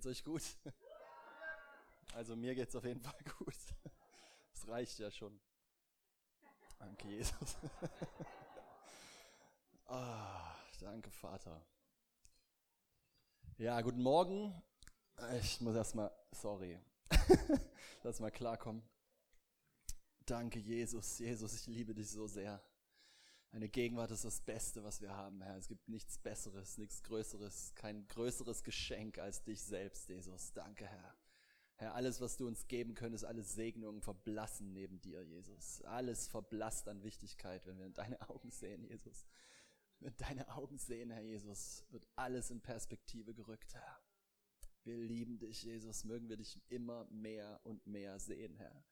Geht's euch gut? Also mir geht's auf jeden Fall gut. Das reicht ja schon. Danke, Jesus. Danke, Vater. Ja, guten Morgen. Ich muss erstmal, sorry, lass mal klarkommen. Danke, Jesus. Jesus, ich liebe dich so sehr. Deine Gegenwart ist das Beste, was wir haben, Herr. Es gibt nichts Besseres, nichts Größeres, kein größeres Geschenk als dich selbst, Jesus. Danke, Herr. Herr, alles, was du uns geben könntest, alle Segnungen verblassen neben dir, Jesus. Alles verblasst an Wichtigkeit, wenn wir in deine Augen sehen, Jesus. Wenn wir deine Augen sehen, Herr Jesus, wird alles in Perspektive gerückt, Herr. Wir lieben dich, Jesus. Mögen wir dich immer mehr und mehr sehen, Herr.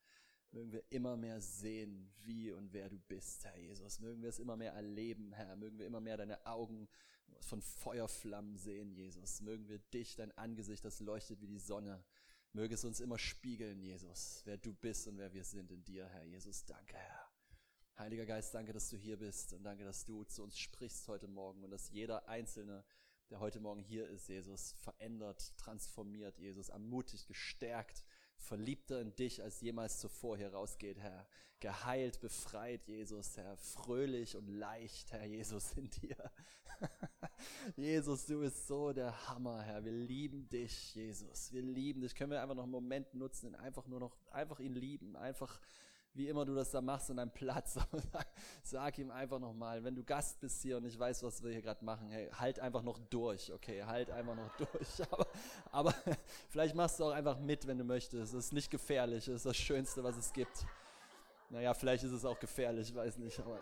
Mögen wir immer mehr sehen, wie und wer du bist, Herr Jesus. Mögen wir es immer mehr erleben, Herr. Mögen wir immer mehr deine Augen von Feuerflammen sehen, Jesus. Mögen wir dich, dein Angesicht, das leuchtet wie die Sonne. Möge es uns immer spiegeln, Jesus, wer du bist und wer wir sind in dir, Herr Jesus. Danke, Herr. Heiliger Geist, danke, dass du hier bist und danke, dass du zu uns sprichst heute Morgen und dass jeder Einzelne, der heute Morgen hier ist, Jesus, verändert, transformiert, Jesus, ermutigt, gestärkt, verliebter in dich als jemals zuvor hier rausgeht, Herr. Geheilt, befreit, Jesus, Herr. Fröhlich und leicht, Herr Jesus, in dir. Jesus, du bist so der Hammer, Herr. Wir lieben dich, Jesus. Wir lieben dich. Können wir einfach noch einen Moment nutzen und einfach ihn lieben. Einfach, wie immer du das da machst, an deinem Platz. Sag ihm einfach nochmal, wenn du Gast bist hier und ich weiß, was wir hier gerade machen, hey, halt einfach noch durch, okay, halt einfach noch durch. Aber vielleicht machst du auch einfach mit, wenn du möchtest. Das ist nicht gefährlich, das ist das Schönste, was es gibt. Naja, vielleicht ist es auch gefährlich, ich weiß nicht, aber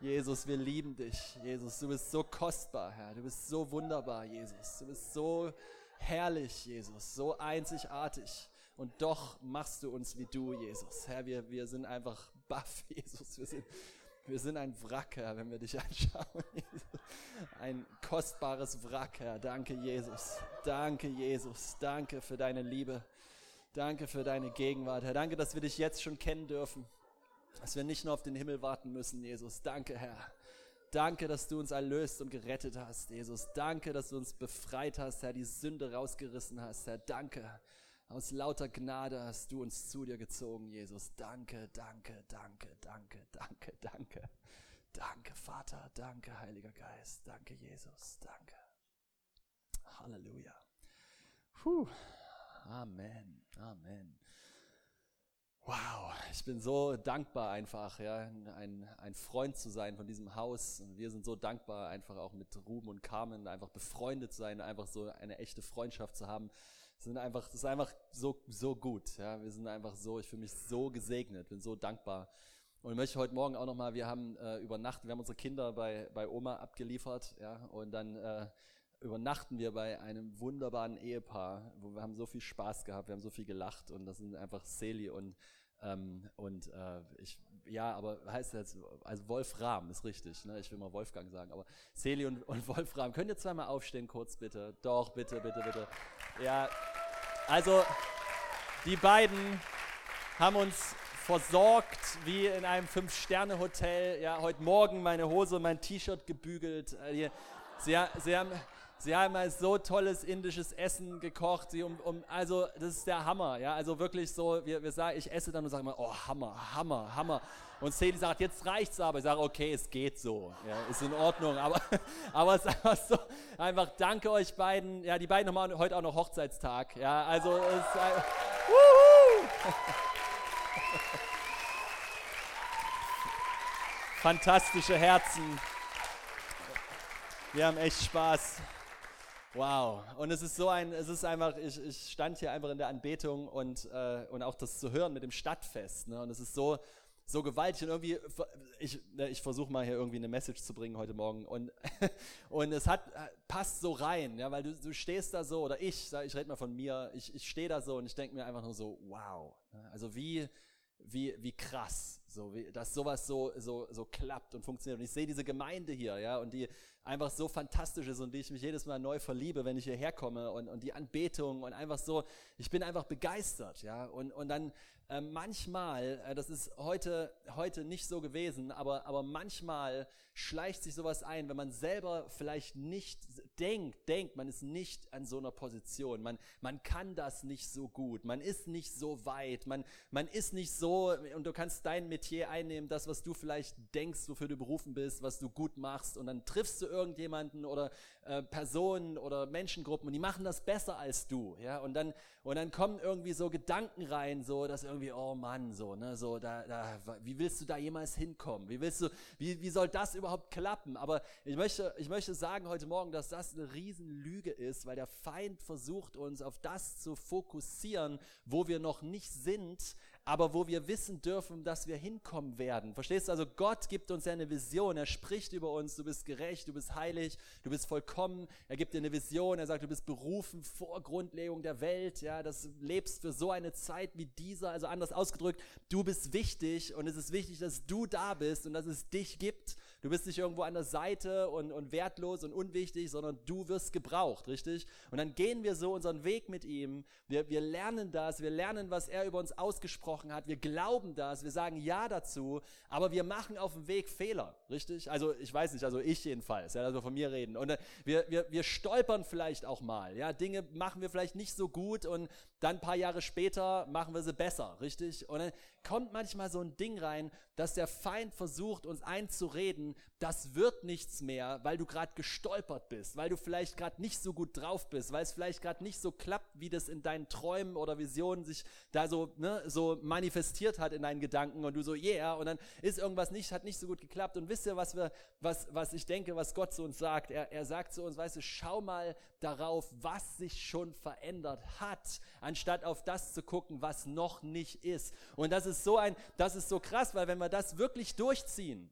Jesus, wir lieben dich. Jesus, du bist so kostbar, Herr. Du bist so wunderbar, Jesus. Du bist so herrlich, Jesus, so einzigartig. Und doch machst du uns wie du, Jesus. Herr, wir sind einfach baff, Jesus. Wir sind ein Wrack, Herr, wenn wir dich anschauen, Jesus. Ein kostbares Wrack, Herr. Danke, Jesus. Danke, Jesus. Danke für deine Liebe. Danke für deine Gegenwart, Herr. Danke, dass wir dich jetzt schon kennen dürfen. Dass wir nicht nur auf den Himmel warten müssen, Jesus. Danke, Herr. Danke, dass du uns erlöst und gerettet hast, Jesus. Danke, dass du uns befreit hast, Herr, die Sünde rausgerissen hast, Herr. Danke. Aus lauter Gnade hast du uns zu dir gezogen, Jesus. Danke, danke, danke, danke, danke, danke. Danke, Vater, danke, Heiliger Geist, danke, Jesus, danke. Halleluja. Puh. Amen, Amen. Wow, ich bin so dankbar einfach, ja, ein Freund zu sein von diesem Haus. Und wir sind so dankbar, einfach auch mit Ruben und Carmen einfach befreundet zu sein, einfach so eine echte Freundschaft zu haben. Das ist einfach so gut, ja. Wir sind einfach so, ich fühle mich so gesegnet, bin so dankbar. Und ich möchte heute Morgen auch nochmal, wir haben unsere Kinder bei Oma abgeliefert, ja, und dann übernachten wir bei einem wunderbaren Ehepaar, wo wir haben so viel Spaß gehabt, wir haben so viel gelacht und das sind einfach Seli Wolfram ist richtig, ne? Ich will mal Wolfgang sagen, aber Seli und Wolfram, könnt ihr zweimal aufstehen kurz bitte? Doch, bitte, bitte, bitte. Ja, also die beiden haben uns versorgt wie in einem 5-Sterne-Hotel, ja, heute Morgen meine Hose und mein T-Shirt gebügelt, Sie haben ein so tolles indisches Essen gekocht, also das ist der Hammer, ja, also wirklich so, wir sagen, ich esse dann und sage immer, oh, Hammer, Hammer, Hammer. Und Celi sagt, jetzt reicht's aber. Ich sage, okay, es geht so, ja, ist in Ordnung, aber es ist einfach so, einfach danke euch beiden, ja, die beiden haben heute auch noch Hochzeitstag, ja, also es ist einfach, fantastische Herzen. Wir haben echt Spaß. Wow. Und ich stand hier einfach in der Anbetung und auch das zu hören mit dem Stadtfest, ne? Und es ist so gewaltig und irgendwie, ich versuche mal hier irgendwie eine Message zu bringen heute Morgen und es passt so rein, ja, weil du stehst da so, oder ich rede mal von mir, ich stehe da so und ich denke mir einfach nur so, wow. Also wie krass. So, wie, dass sowas so klappt und funktioniert. Und ich sehe diese Gemeinde hier, ja, und die einfach so fantastisch ist und die ich mich jedes Mal neu verliebe, wenn ich hierher komme, und die Anbetung und einfach so, ich bin einfach begeistert, ja, und dann manchmal, das ist heute nicht so gewesen, aber manchmal schleicht sich sowas ein, wenn man selber vielleicht nicht denkt, man ist nicht an so einer Position, man kann das nicht so gut, man ist nicht so weit, man ist nicht so, und du kannst dein Metier einnehmen, das, was du vielleicht denkst, wofür du berufen bist, was du gut machst, und dann triffst du irgendjemanden oder Personen oder Menschengruppen und die machen das besser als du, ja, und dann kommen irgendwie so Gedanken rein, so, dass irgendwie, oh Mann, so, ne, so, da, wie willst du da jemals hinkommen? Wie soll das überhaupt klappen? Aber ich möchte sagen heute Morgen, dass das eine Riesenlüge ist, weil der Feind versucht, uns auf das zu fokussieren, wo wir noch nicht sind, aber wo wir wissen dürfen, dass wir hinkommen werden. Verstehst du? Also Gott gibt uns ja eine Vision. Er spricht über uns. Du bist gerecht, du bist heilig, du bist vollkommen. Er gibt dir eine Vision. Er sagt, du bist berufen vor Grundlegung der Welt. Ja, das lebst für so eine Zeit wie dieser. Also anders ausgedrückt, du bist wichtig und es ist wichtig, dass du da bist und dass es dich gibt. Du bist nicht irgendwo an der Seite und wertlos und unwichtig, sondern du wirst gebraucht, richtig? Und dann gehen wir so unseren Weg mit ihm. Wir lernen das. Wir lernen, was er über uns ausgesprochen hat. Wir glauben das. Wir sagen Ja dazu, aber wir machen auf dem Weg Fehler, richtig? Also ich weiß nicht, also ich jedenfalls, ja, also von mir reden. Und wir stolpern vielleicht auch mal, ja, Dinge machen wir vielleicht nicht so gut und dann ein paar Jahre später machen wir sie besser, richtig? Und dann kommt manchmal so ein Ding rein, dass der Feind versucht, uns einzureden, das wird nichts mehr, weil du gerade gestolpert bist, weil du vielleicht gerade nicht so gut drauf bist, weil es vielleicht gerade nicht so klappt, wie das in deinen Träumen oder Visionen sich da so, ne, so manifestiert hat in deinen Gedanken. Und du so, yeah, und dann ist irgendwas nicht, hat nicht so gut geklappt. Und wisst ihr, was ich denke, was Gott zu uns sagt? Er sagt zu uns, weißt du, schau mal darauf, was sich schon verändert hat, anstatt auf das zu gucken, was noch nicht ist. Und das ist so krass, weil wenn wir das wirklich durchziehen,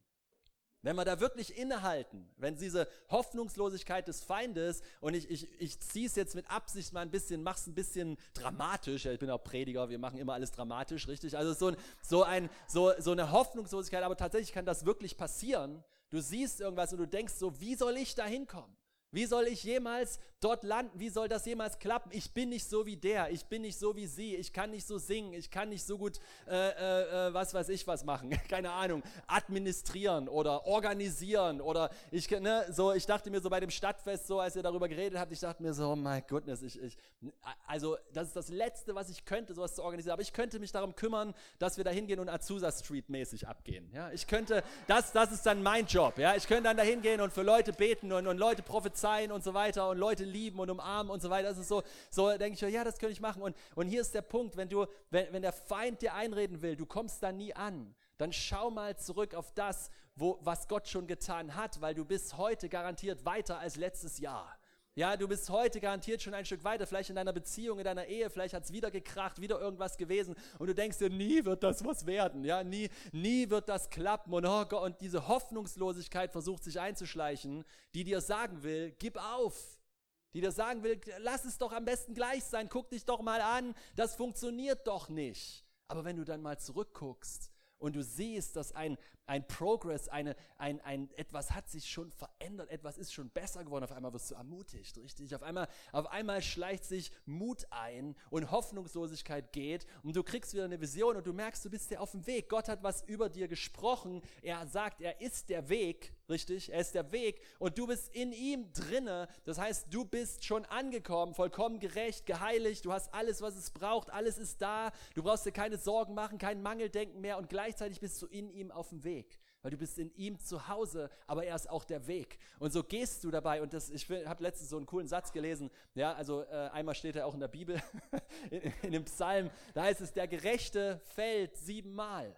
wenn wir da wirklich innehalten, wenn diese Hoffnungslosigkeit des Feindes, und ich zieh's jetzt mit Absicht mal ein bisschen, mach's ein bisschen dramatisch, ja, ich bin auch Prediger, wir machen immer alles dramatisch, richtig? Also so eine Hoffnungslosigkeit, aber tatsächlich kann das wirklich passieren. Du siehst irgendwas und du denkst so, wie soll ich da hinkommen? Wie soll ich jemals dort landen? Wie soll das jemals klappen? Ich bin nicht so wie der, ich bin nicht so wie sie, ich kann nicht so singen, ich kann nicht so gut was weiß ich was machen, keine Ahnung, administrieren oder organisieren oder ich, ne, so, ich dachte mir so bei dem Stadtfest, so als ihr darüber geredet habt, ich dachte mir so, oh my goodness, also das ist das Letzte, was ich könnte, sowas zu organisieren, aber ich könnte mich darum kümmern, dass wir da hingehen und Azusa Street mäßig abgehen, ja, ich könnte, das ist dann mein Job, ja, ich könnte dann da hingehen und für Leute beten und Leute prophezeien und so weiter und Leute lieben und umarmen und so weiter. Das ist so denke ich, ja, das könnte ich machen. Und hier ist der Punkt, wenn der Feind dir einreden will, du kommst da nie an, dann schau mal zurück auf das, was Gott schon getan hat, weil du bist heute garantiert weiter als letztes Jahr. Ja, du bist heute garantiert schon ein Stück weiter, vielleicht in deiner Beziehung, in deiner Ehe, vielleicht hat's wieder gekracht, wieder irgendwas gewesen und du denkst dir, nie wird das was werden, ja, nie wird das klappen und oh Gott, und diese Hoffnungslosigkeit versucht sich einzuschleichen, die dir sagen will, gib auf. Die dir sagen will, lass es doch am besten gleich sein, guck dich doch mal an, das funktioniert doch nicht. Aber wenn du dann mal zurückguckst, und du siehst, dass ein Progress, etwas hat sich schon verändert, etwas ist schon besser geworden. Auf einmal wirst du ermutigt, richtig? Auf einmal schleicht sich Mut ein und Hoffnungslosigkeit geht und du kriegst wieder eine Vision und du merkst, du bist ja auf dem Weg. Gott hat was über dir gesprochen. Er sagt, er ist der Weg, richtig? Er ist der Weg und du bist in ihm drinne. Das heißt, du bist schon angekommen, vollkommen gerecht, geheiligt. Du hast alles, was es braucht. Alles ist da. Du brauchst dir keine Sorgen machen, kein Mangeldenken mehr und gleichzeitig bist du in ihm auf dem Weg, weil du bist in ihm zu Hause, aber er ist auch der Weg. Und so gehst du dabei. Und das, ich habe letztens so einen coolen Satz gelesen. Ja, also einmal steht er auch in der Bibel, in dem Psalm. Da heißt es: Der Gerechte fällt 7-mal,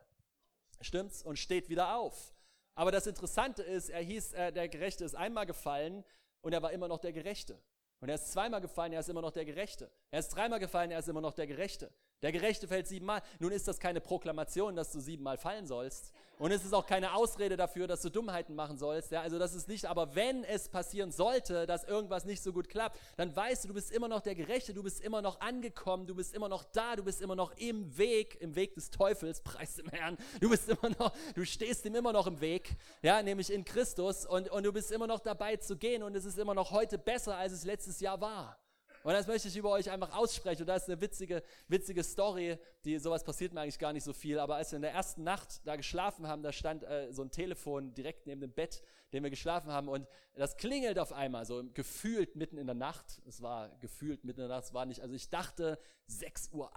stimmt's? Und steht wieder auf. Aber das Interessante ist, er hieß, der Gerechte ist einmal gefallen und er war immer noch der Gerechte. Und er ist zweimal gefallen, er ist immer noch der Gerechte. Er ist dreimal gefallen, er ist immer noch der Gerechte. Der Gerechte fällt 7-mal. Nun ist das keine Proklamation, dass du 7-mal fallen sollst. Und es ist auch keine Ausrede dafür, dass du Dummheiten machen sollst. Ja, also das ist nicht, aber wenn es passieren sollte, dass irgendwas nicht so gut klappt, dann weißt du, du bist immer noch der Gerechte, du bist immer noch angekommen, du bist immer noch da, du bist immer noch im Weg des Teufels, preis dem Herrn. Du bist immer noch, du stehst ihm immer noch im Weg, ja, nämlich in Christus und du bist immer noch dabei zu gehen und es ist immer noch heute besser, als es letztes Jahr war. Und das möchte ich über euch einfach aussprechen. Und da ist eine witzige Story, die sowas passiert mir eigentlich gar nicht so viel. Aber als wir in der ersten Nacht da geschlafen haben, da stand so ein Telefon direkt neben dem Bett, dem wir geschlafen haben. Und das klingelt auf einmal, so gefühlt mitten in der Nacht. Es war gefühlt mitten in der Nacht, es war nicht, also ich dachte 6:18 Uhr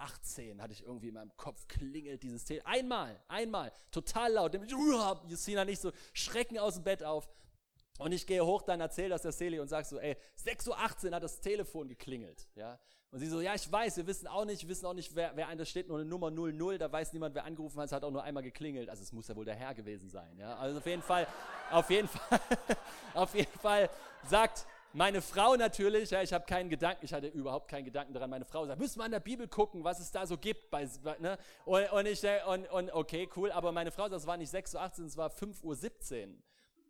hatte ich irgendwie in meinem Kopf, klingelt dieses Telefon. Einmal, total laut. Justina nicht so Schrecken aus dem Bett auf. Und ich gehe hoch, dann erzähl das der Seli und sag so, ey, 6:18 Uhr hat das Telefon geklingelt, ja. Und sie so, ja, ich weiß, wir wissen auch nicht, wer ein, das steht nur eine Nummer 00, da weiß niemand, wer angerufen hat, es hat auch nur einmal geklingelt, also es muss ja wohl der Herr gewesen sein, ja. Also auf jeden Fall sagt meine Frau natürlich, ja, ich hatte überhaupt keinen Gedanken daran, meine Frau sagt, müssen wir an der Bibel gucken, was es da so gibt, ne? Und okay, cool, aber meine Frau sagt, es war nicht 6:18 Uhr, es war 5:17 Uhr.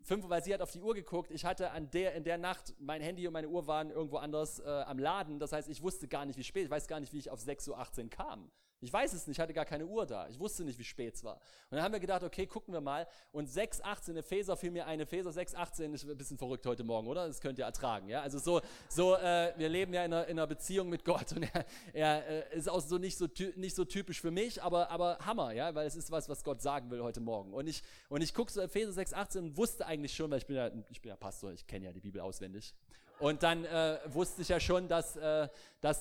5, weil sie hat auf die Uhr geguckt. Ich hatte in der Nacht, mein Handy und meine Uhr waren irgendwo anders am Laden. Das heißt, ich wusste gar nicht, wie spät. Ich weiß gar nicht, wie ich auf 6:18 Uhr kam. Ich weiß es nicht, ich hatte gar keine Uhr da. Ich wusste nicht, wie spät es war. Und dann haben wir gedacht, okay, gucken wir mal. Und 6:18 Uhr, Epheser 6:18, ist ein bisschen verrückt heute Morgen, oder? Das könnt ihr ertragen, ja? Also wir leben ja in einer Beziehung mit Gott und er ist auch so nicht so typisch für mich, aber Hammer, ja? Weil es ist was Gott sagen will heute Morgen. Und ich gucke so Epheser 6:18 und wusste eigentlich schon, weil ich bin ja Pastor, ich kenne ja die Bibel auswendig. Und dann wusste ich ja schon, dass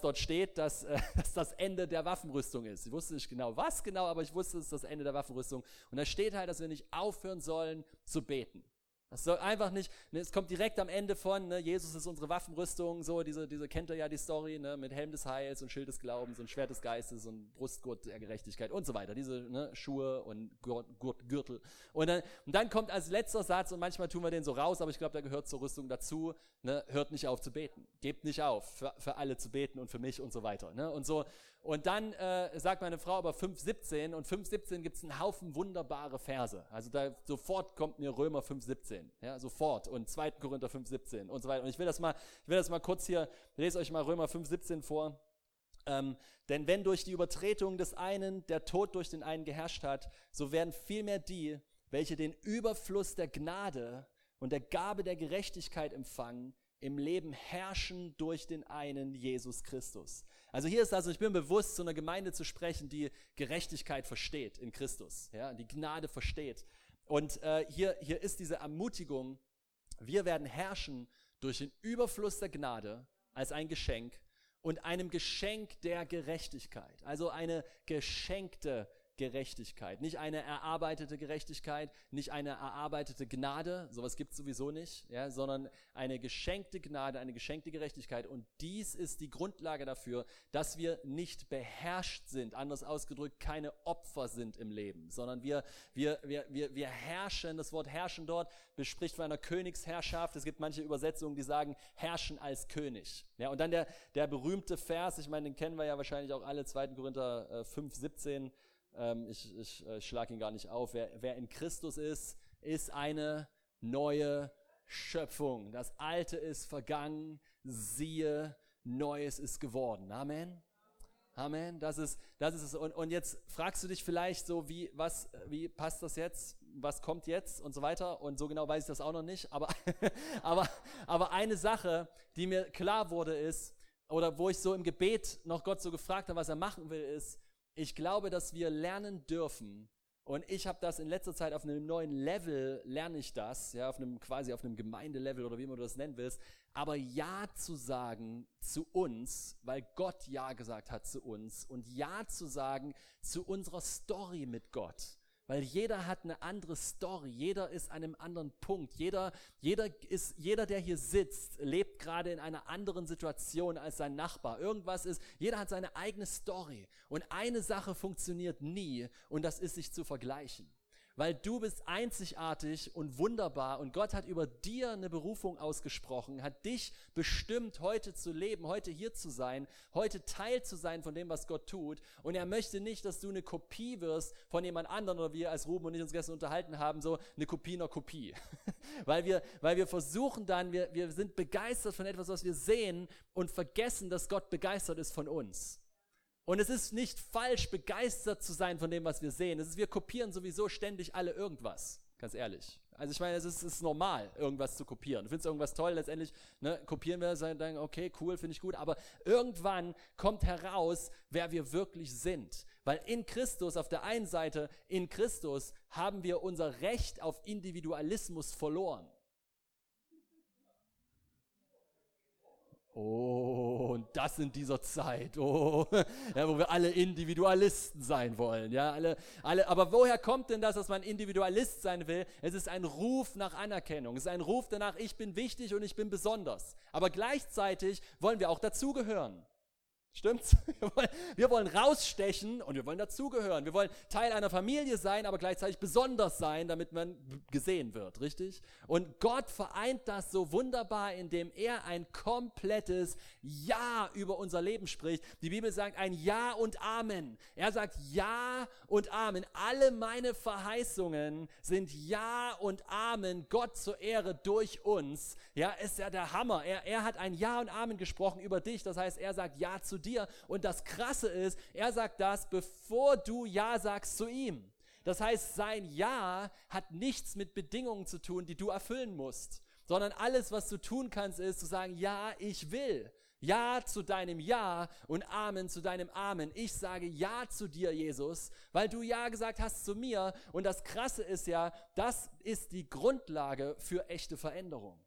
dort steht, dass das Ende der Waffenrüstung ist. Ich wusste nicht genau, was genau, aber ich wusste, es ist das Ende der Waffenrüstung. Und da steht halt, dass wir nicht aufhören sollen zu beten. Das soll einfach nicht, ne, es kommt direkt am Ende von, ne, Jesus ist unsere Waffenrüstung, so diese kennt ihr ja die Story, ne, mit Helm des Heils und Schild des Glaubens und Schwert des Geistes und Brustgurt der Gerechtigkeit und so weiter, diese, ne, Schuhe und Gürtel. Und dann kommt als letzter Satz, und manchmal tun wir den so raus, aber ich glaube, da gehört zur Rüstung dazu, ne, hört nicht auf zu beten, gebt nicht auf, für alle zu beten und für mich und so weiter, ne, und so. Und dann sagt meine Frau aber 5:17 und 5:17 gibt es einen Haufen wunderbare Verse. Also da sofort kommt mir Römer 5:17, ja, sofort, und 2. Korinther 5:17 und so weiter. Und ich will das mal kurz hier, lese euch mal Römer 5:17 vor. Denn wenn durch die Übertretung des einen der Tod durch den einen geherrscht hat, so werden vielmehr die, welche den Überfluss der Gnade und der Gabe der Gerechtigkeit empfangen, im Leben herrschen durch den einen Jesus Christus. Also hier ist das, und ich bin bewusst, zu einer Gemeinde zu sprechen, die Gerechtigkeit versteht in Christus, ja, die Gnade versteht. Und hier ist diese Ermutigung, wir werden herrschen durch den Überfluss der Gnade als ein Geschenk und einem Geschenk der Gerechtigkeit. Also eine geschenkte Gerechtigkeit, nicht eine erarbeitete Gerechtigkeit, nicht eine erarbeitete Gnade, sowas gibt es sowieso nicht, ja, sondern eine geschenkte Gnade, eine geschenkte Gerechtigkeit, und dies ist die Grundlage dafür, dass wir nicht beherrscht sind, anders ausgedrückt, keine Opfer sind im Leben, sondern wir herrschen. Das Wort herrschen dort bespricht von einer Königsherrschaft. Es gibt manche Übersetzungen, die sagen, herrschen als König. Ja, und dann der berühmte Vers, ich meine, den kennen wir ja wahrscheinlich auch alle, 2. Korinther 5:17, ich schlage ihn gar nicht auf. Wer in Christus ist, ist eine neue Schöpfung. Das Alte ist vergangen, siehe, Neues ist geworden. Amen. Amen. Das ist es. Und jetzt fragst du dich vielleicht so, wie passt das jetzt? Was kommt jetzt? Und so weiter. Und so genau weiß ich das auch noch nicht. Aber eine Sache, die mir klar wurde, ist, oder wo ich so im Gebet noch Gott so gefragt habe, was er machen will, ist, ich glaube, dass wir lernen dürfen, und ich habe das in letzter Zeit auf einem neuen Level, lerne ich das, ja, auf einem Gemeindelevel oder wie immer du das nennen willst, aber Ja zu sagen zu uns, weil Gott Ja gesagt hat zu uns, und Ja zu sagen zu unserer Story mit Gott. Weil jeder hat eine andere Story, jeder ist an einem anderen Punkt, jeder, der hier sitzt, lebt gerade in einer anderen Situation als sein Nachbar. Jeder hat seine eigene Story, und eine Sache funktioniert nie, und das ist, sich zu vergleichen. weil du bist einzigartig und wunderbar und Gott hat über dir eine Berufung ausgesprochen, hat dich bestimmt, heute zu leben, heute hier zu sein, heute Teil zu sein von dem, was Gott tut. Und er möchte nicht, dass du eine Kopie wirst von jemand anderem, oder wir als Ruben und ich uns gestern unterhalten haben, so eine Kopie einer Kopie. weil wir versuchen dann, wir sind begeistert von etwas, was wir sehen und vergessen, dass Gott begeistert ist von uns. Und es ist nicht falsch, begeistert zu sein von dem, was wir sehen. Es ist, wir kopieren sowieso ständig alle irgendwas, ganz ehrlich. Also ich meine, es ist normal, irgendwas zu kopieren. Du findest irgendwas toll, letztendlich kopieren wir das und denken, okay, cool, finde ich gut. Aber irgendwann kommt heraus, wer wir wirklich sind. Weil in Christus, auf der einen Seite, in Christus haben wir unser Recht auf Individualismus verloren. Oh, und das in dieser Zeit, oh, ja, wo wir alle Individualisten sein wollen, ja, alle. Aber woher kommt denn das, dass man Individualist sein will? Es ist ein Ruf nach Anerkennung, es ist ein Ruf danach, ich bin wichtig und ich bin besonders. Aber gleichzeitig wollen wir auch dazugehören. Stimmt's? Wir wollen rausstechen und wir wollen dazugehören. Wir wollen Teil einer Familie sein, aber gleichzeitig besonders sein, damit man gesehen wird, richtig? Und Gott vereint das so wunderbar, indem er ein komplettes Ja über unser Leben spricht. Die Bibel sagt ein Ja und Amen. Er sagt Ja und Amen. Alle meine Verheißungen sind Ja und Amen, Gott zur Ehre durch uns. Ja, ist ja der Hammer. Er hat ein Ja und Amen gesprochen über dich. Das heißt, er sagt Ja zu dir. Und das Krasse ist, er sagt das, bevor du Ja sagst zu ihm. Das heißt, sein Ja hat nichts mit Bedingungen zu tun, die du erfüllen musst, sondern alles, was du tun kannst, ist zu sagen, ja, ich will. Ja zu deinem Ja und Amen zu deinem Amen. Ich sage Ja zu dir, Jesus, weil du Ja gesagt hast zu mir. Und das Krasse ist ja, das ist die Grundlage für echte Veränderung.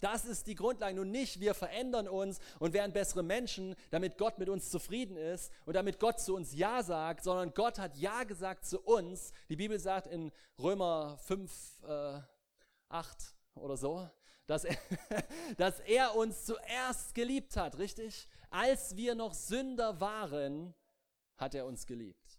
Das ist die Grundlage. Nun nicht, wir verändern uns und werden bessere Menschen, damit Gott mit uns zufrieden ist und damit Gott zu uns Ja sagt, sondern Gott hat Ja gesagt zu uns. Die Bibel sagt in Römer 5, 8 oder so, dass er uns zuerst geliebt hat, richtig? Als wir noch Sünder waren, hat er uns geliebt.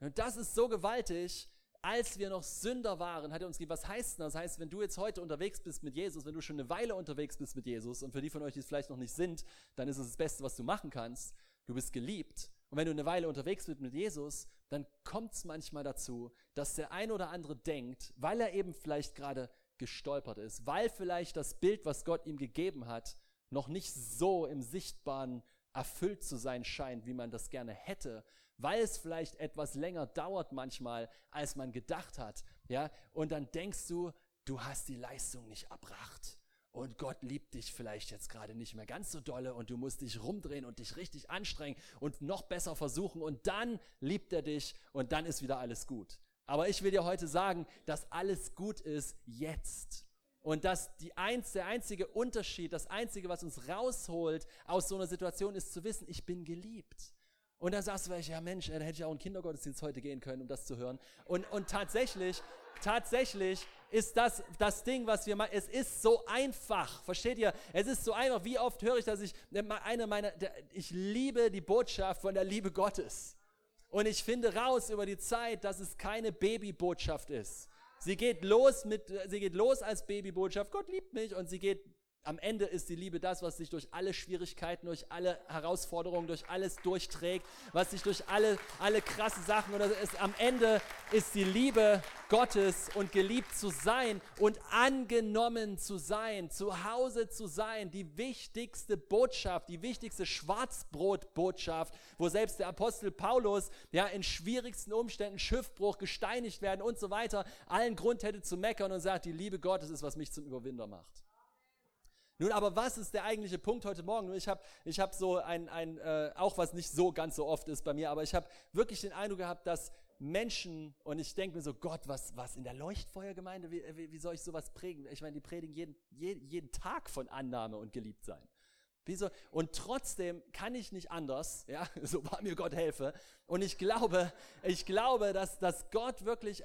Und das ist so gewaltig. Als wir noch Sünder waren, hat er uns geliebt. Was heißt denn das? Das heißt, wenn du jetzt heute unterwegs bist mit Jesus, wenn du schon eine Weile unterwegs bist mit Jesus, und für die von euch, die es vielleicht noch nicht sind, dann ist es das Beste, was du machen kannst. Du bist geliebt. Und wenn du eine Weile unterwegs bist mit Jesus, dann kommt es manchmal dazu, dass der ein oder andere denkt, weil er eben vielleicht gerade gestolpert ist, weil vielleicht das Bild, was Gott ihm gegeben hat, noch nicht so im Sichtbaren erfüllt zu sein scheint, wie man das gerne hätte, weil es vielleicht etwas länger dauert manchmal, als man gedacht hat, ja, und dann denkst du, du hast die Leistung nicht erbracht und Gott liebt dich vielleicht jetzt gerade nicht mehr ganz so dolle und du musst dich rumdrehen und dich richtig anstrengen und noch besser versuchen und dann liebt er dich und dann ist wieder alles gut. Aber ich will dir heute sagen, dass alles gut ist jetzt. Und dass der einzige Unterschied, das Einzige, was uns rausholt aus so einer Situation, ist zu wissen, ich bin geliebt. Und dann sagst du vielleicht, ja Mensch, da hätte ich auch in den Kindergottesdienst heute gehen können, um das zu hören. Und tatsächlich ist das Ding, was wir machen. Es ist so einfach, versteht ihr? Es ist so einfach. Wie oft höre ich, dass ich liebe die Botschaft von der Liebe Gottes. Und ich finde raus über die Zeit, dass es keine Babybotschaft ist. Sie geht los als Babybotschaft, Gott liebt mich, und sie geht. Am Ende ist die Liebe das, was dich durch alle Schwierigkeiten, durch alle Herausforderungen, durch alles durchträgt, was dich durch alle krassen Sachen, oder ist, am Ende ist die Liebe Gottes und geliebt zu sein und angenommen zu sein, zu Hause zu sein, die wichtigste Botschaft, die wichtigste Schwarzbrotbotschaft, wo selbst der Apostel Paulus ja in schwierigsten Umständen, Schiffbruch, gesteinigt werden und so weiter, allen Grund hätte zu meckern und sagt, die Liebe Gottes ist, was mich zum Überwinder macht. Nun, aber was ist der eigentliche Punkt heute Morgen? Ich hab so auch was nicht so ganz so oft ist bei mir, aber ich habe wirklich den Eindruck gehabt, dass Menschen, und ich denke mir so, Gott, was in der Leuchtfeuergemeinde, wie soll ich sowas prägen? Ich meine, die predigen jeden Tag von Annahme und Geliebtsein. Wieso? Und trotzdem kann ich nicht anders, ja, so wahr mir Gott helfe. Und ich glaube, dass Gott wirklich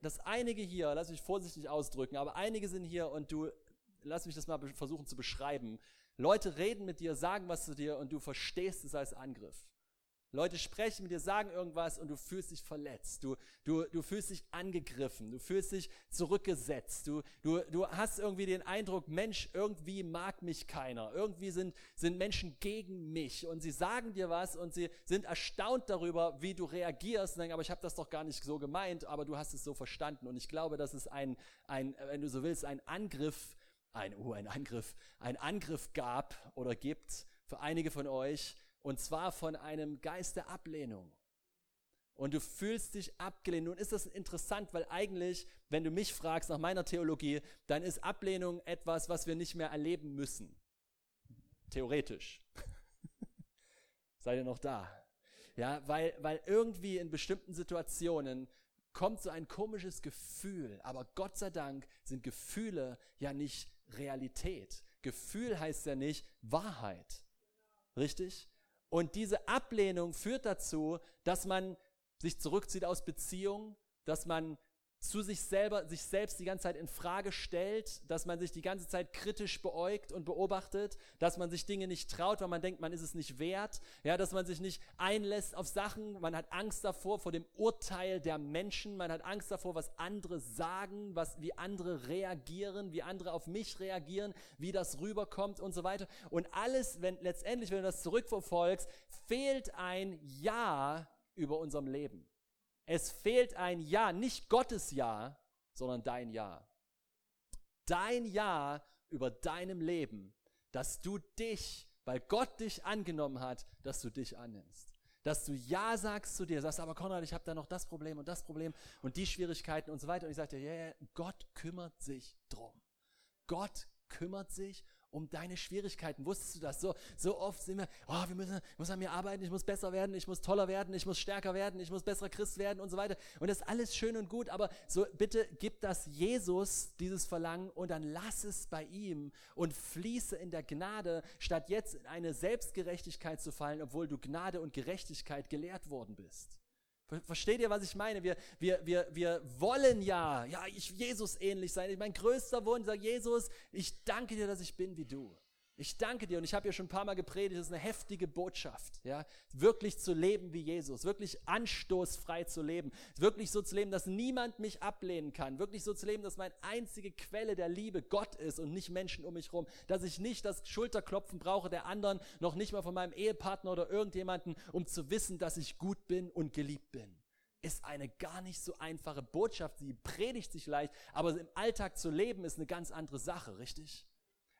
dass einige hier, lass mich vorsichtig ausdrücken, aber einige sind hier und du, lass mich das mal versuchen zu beschreiben. Leute reden mit dir, sagen was zu dir und du verstehst es als Angriff. Leute sprechen mit dir, sagen irgendwas und du fühlst dich verletzt, du fühlst dich angegriffen, du fühlst dich zurückgesetzt, du hast irgendwie den Eindruck, Mensch, irgendwie mag mich keiner, irgendwie sind Menschen gegen mich und sie sagen dir was und sie sind erstaunt darüber, wie du reagierst und denken, aber ich habe das doch gar nicht so gemeint, aber du hast es so verstanden und ich glaube, das ist wenn du so willst, ein Angriff gab oder gibt für einige von euch, und zwar von einem Geist der Ablehnung. Und du fühlst dich abgelehnt. Nun ist das interessant, weil eigentlich, wenn du mich fragst nach meiner Theologie, dann ist Ablehnung etwas, was wir nicht mehr erleben müssen. Theoretisch. Seid ihr noch da? Ja, weil irgendwie in bestimmten Situationen kommt so ein komisches Gefühl. Aber Gott sei Dank sind Gefühle ja nicht Realität. Gefühl heißt ja nicht Wahrheit. Richtig? Und diese Ablehnung führt dazu, dass man sich zurückzieht aus Beziehungen, dass man zu sich selbst die ganze Zeit in Frage stellt, dass man sich die ganze Zeit kritisch beäugt und beobachtet, dass man sich Dinge nicht traut, weil man denkt, man ist es nicht wert, ja, dass man sich nicht einlässt auf Sachen, man hat Angst davor, vor dem Urteil der Menschen, man hat Angst davor, was andere sagen, wie andere reagieren, wie andere auf mich reagieren, wie das rüberkommt und so weiter. Und alles, wenn du das zurückverfolgst, fehlt ein Ja über unserem Leben. Es fehlt ein Ja, nicht Gottes Ja, sondern dein Ja. Dein Ja über deinem Leben, dass du dich, weil Gott dich angenommen hat, dass du dich annimmst. Dass du Ja sagst zu dir, sagst, aber Konrad, ich habe da noch das Problem und die Schwierigkeiten und so weiter. Und ich sage dir, ja, Gott kümmert sich drum. Gott kümmert sich um deine Schwierigkeiten. Wusstest du das? So oft sind wir, ich muss an mir arbeiten, ich muss besser werden, ich muss toller werden, ich muss stärker werden, ich muss besserer Christ werden und so weiter. Und das ist alles schön und gut, aber so bitte gib das Jesus, dieses Verlangen, und dann lass es bei ihm und fließe in der Gnade, statt jetzt in eine Selbstgerechtigkeit zu fallen, obwohl du Gnade und Gerechtigkeit gelehrt worden bist. Versteht ihr, was ich meine? Wir wollen ja, ich Jesus ähnlich sein. Mein größter Wunsch, sag Jesus, ich danke dir, dass ich bin wie du. Ich danke dir, und ich habe ja schon ein paar Mal gepredigt, das ist eine heftige Botschaft, ja, wirklich zu leben wie Jesus, wirklich anstoßfrei zu leben, wirklich so zu leben, dass niemand mich ablehnen kann, wirklich so zu leben, dass meine einzige Quelle der Liebe Gott ist und nicht Menschen um mich rum, dass ich nicht das Schulterklopfen brauche der anderen, noch nicht mal von meinem Ehepartner oder irgendjemanden, um zu wissen, dass ich gut bin und geliebt bin. Ist eine gar nicht so einfache Botschaft, sie predigt sich leicht, aber im Alltag zu leben ist eine ganz andere Sache, richtig?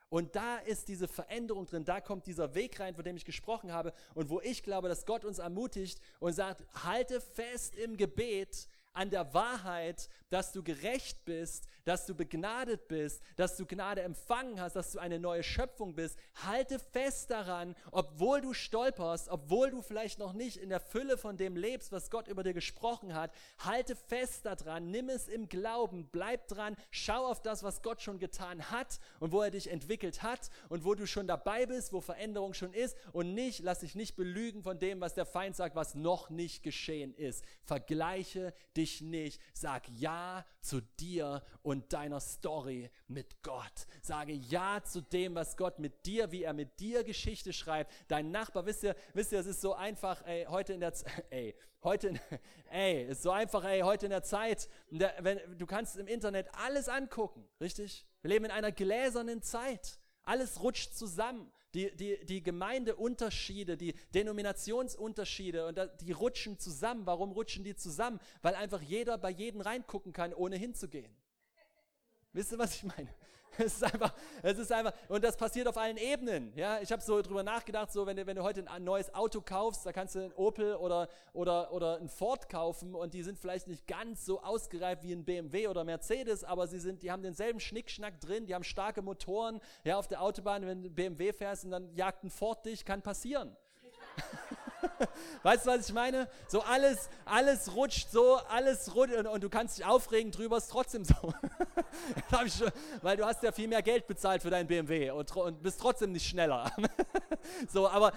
Und da ist diese Veränderung drin, da kommt dieser Weg rein, von dem ich gesprochen habe und wo ich glaube, dass Gott uns ermutigt und sagt, halte fest im Gebet an der Wahrheit, dass du gerecht bist, dass du begnadet bist, dass du Gnade empfangen hast, dass du eine neue Schöpfung bist. Halte fest daran, obwohl du stolperst, obwohl du vielleicht noch nicht in der Fülle von dem lebst, was Gott über dir gesprochen hat. Halte fest daran, nimm es im Glauben, bleib dran, schau auf das, was Gott schon getan hat und wo er dich entwickelt hat und wo du schon dabei bist, wo Veränderung schon ist, und nicht, lass dich nicht belügen von dem, was der Feind sagt, was noch nicht geschehen ist. Vergleiche dich nicht. Sag Ja zu dir und deiner Story mit Gott. Sage Ja zu dem, was Gott mit dir, wie er mit dir Geschichte schreibt. Dein Nachbar, wisst ihr, es ist so einfach, heute in der Zeit, du kannst im Internet alles angucken, richtig? Wir leben in einer gläsernen Zeit. Alles rutscht zusammen. Die Gemeindeunterschiede, die Denominationsunterschiede, und die rutschen zusammen. Warum rutschen die zusammen? Weil einfach jeder bei jedem reingucken kann, ohne hinzugehen. Wisst ihr, was ich meine? Es ist einfach, und das passiert auf allen Ebenen. Ja, ich habe so drüber nachgedacht, so wenn du heute ein neues Auto kaufst, da kannst du einen Opel oder einen Ford kaufen, und die sind vielleicht nicht ganz so ausgereift wie ein BMW oder Mercedes, aber die haben denselben Schnickschnack drin, die haben starke Motoren. Ja, auf der Autobahn, wenn du BMW fährst und dann jagt ein Ford dich, kann passieren. Weißt du, was ich meine? So alles rutscht, und du kannst dich aufregen drüber, ist trotzdem so. Weil du hast ja viel mehr Geld bezahlt für dein BMW und bist trotzdem nicht schneller. So, aber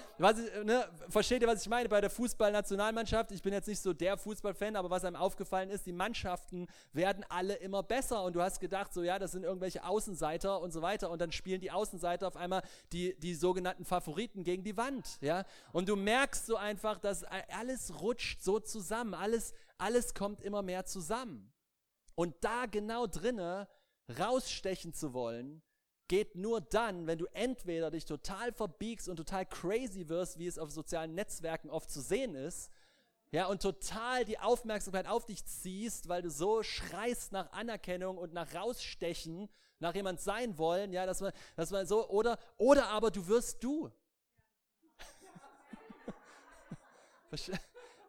versteht ihr, was ich meine? Bei der Fußballnationalmannschaft, ich bin jetzt nicht so der Fußballfan, aber was einem aufgefallen ist, die Mannschaften werden alle immer besser, und du hast gedacht, so ja, das sind irgendwelche Außenseiter und so weiter, und dann spielen die Außenseiter auf einmal die sogenannten Favoriten gegen die Wand, ja? Und du merkst, so einfach, dass alles rutscht so zusammen, alles kommt immer mehr zusammen. Und da genau drinne rausstechen zu wollen, geht nur dann, wenn du entweder dich total verbiegst und total crazy wirst, wie es auf sozialen Netzwerken oft zu sehen ist, ja, und total die Aufmerksamkeit auf dich ziehst, weil du so schreist nach Anerkennung und nach rausstechen, nach jemand sein wollen, ja, dass man so, oder aber du wirst du.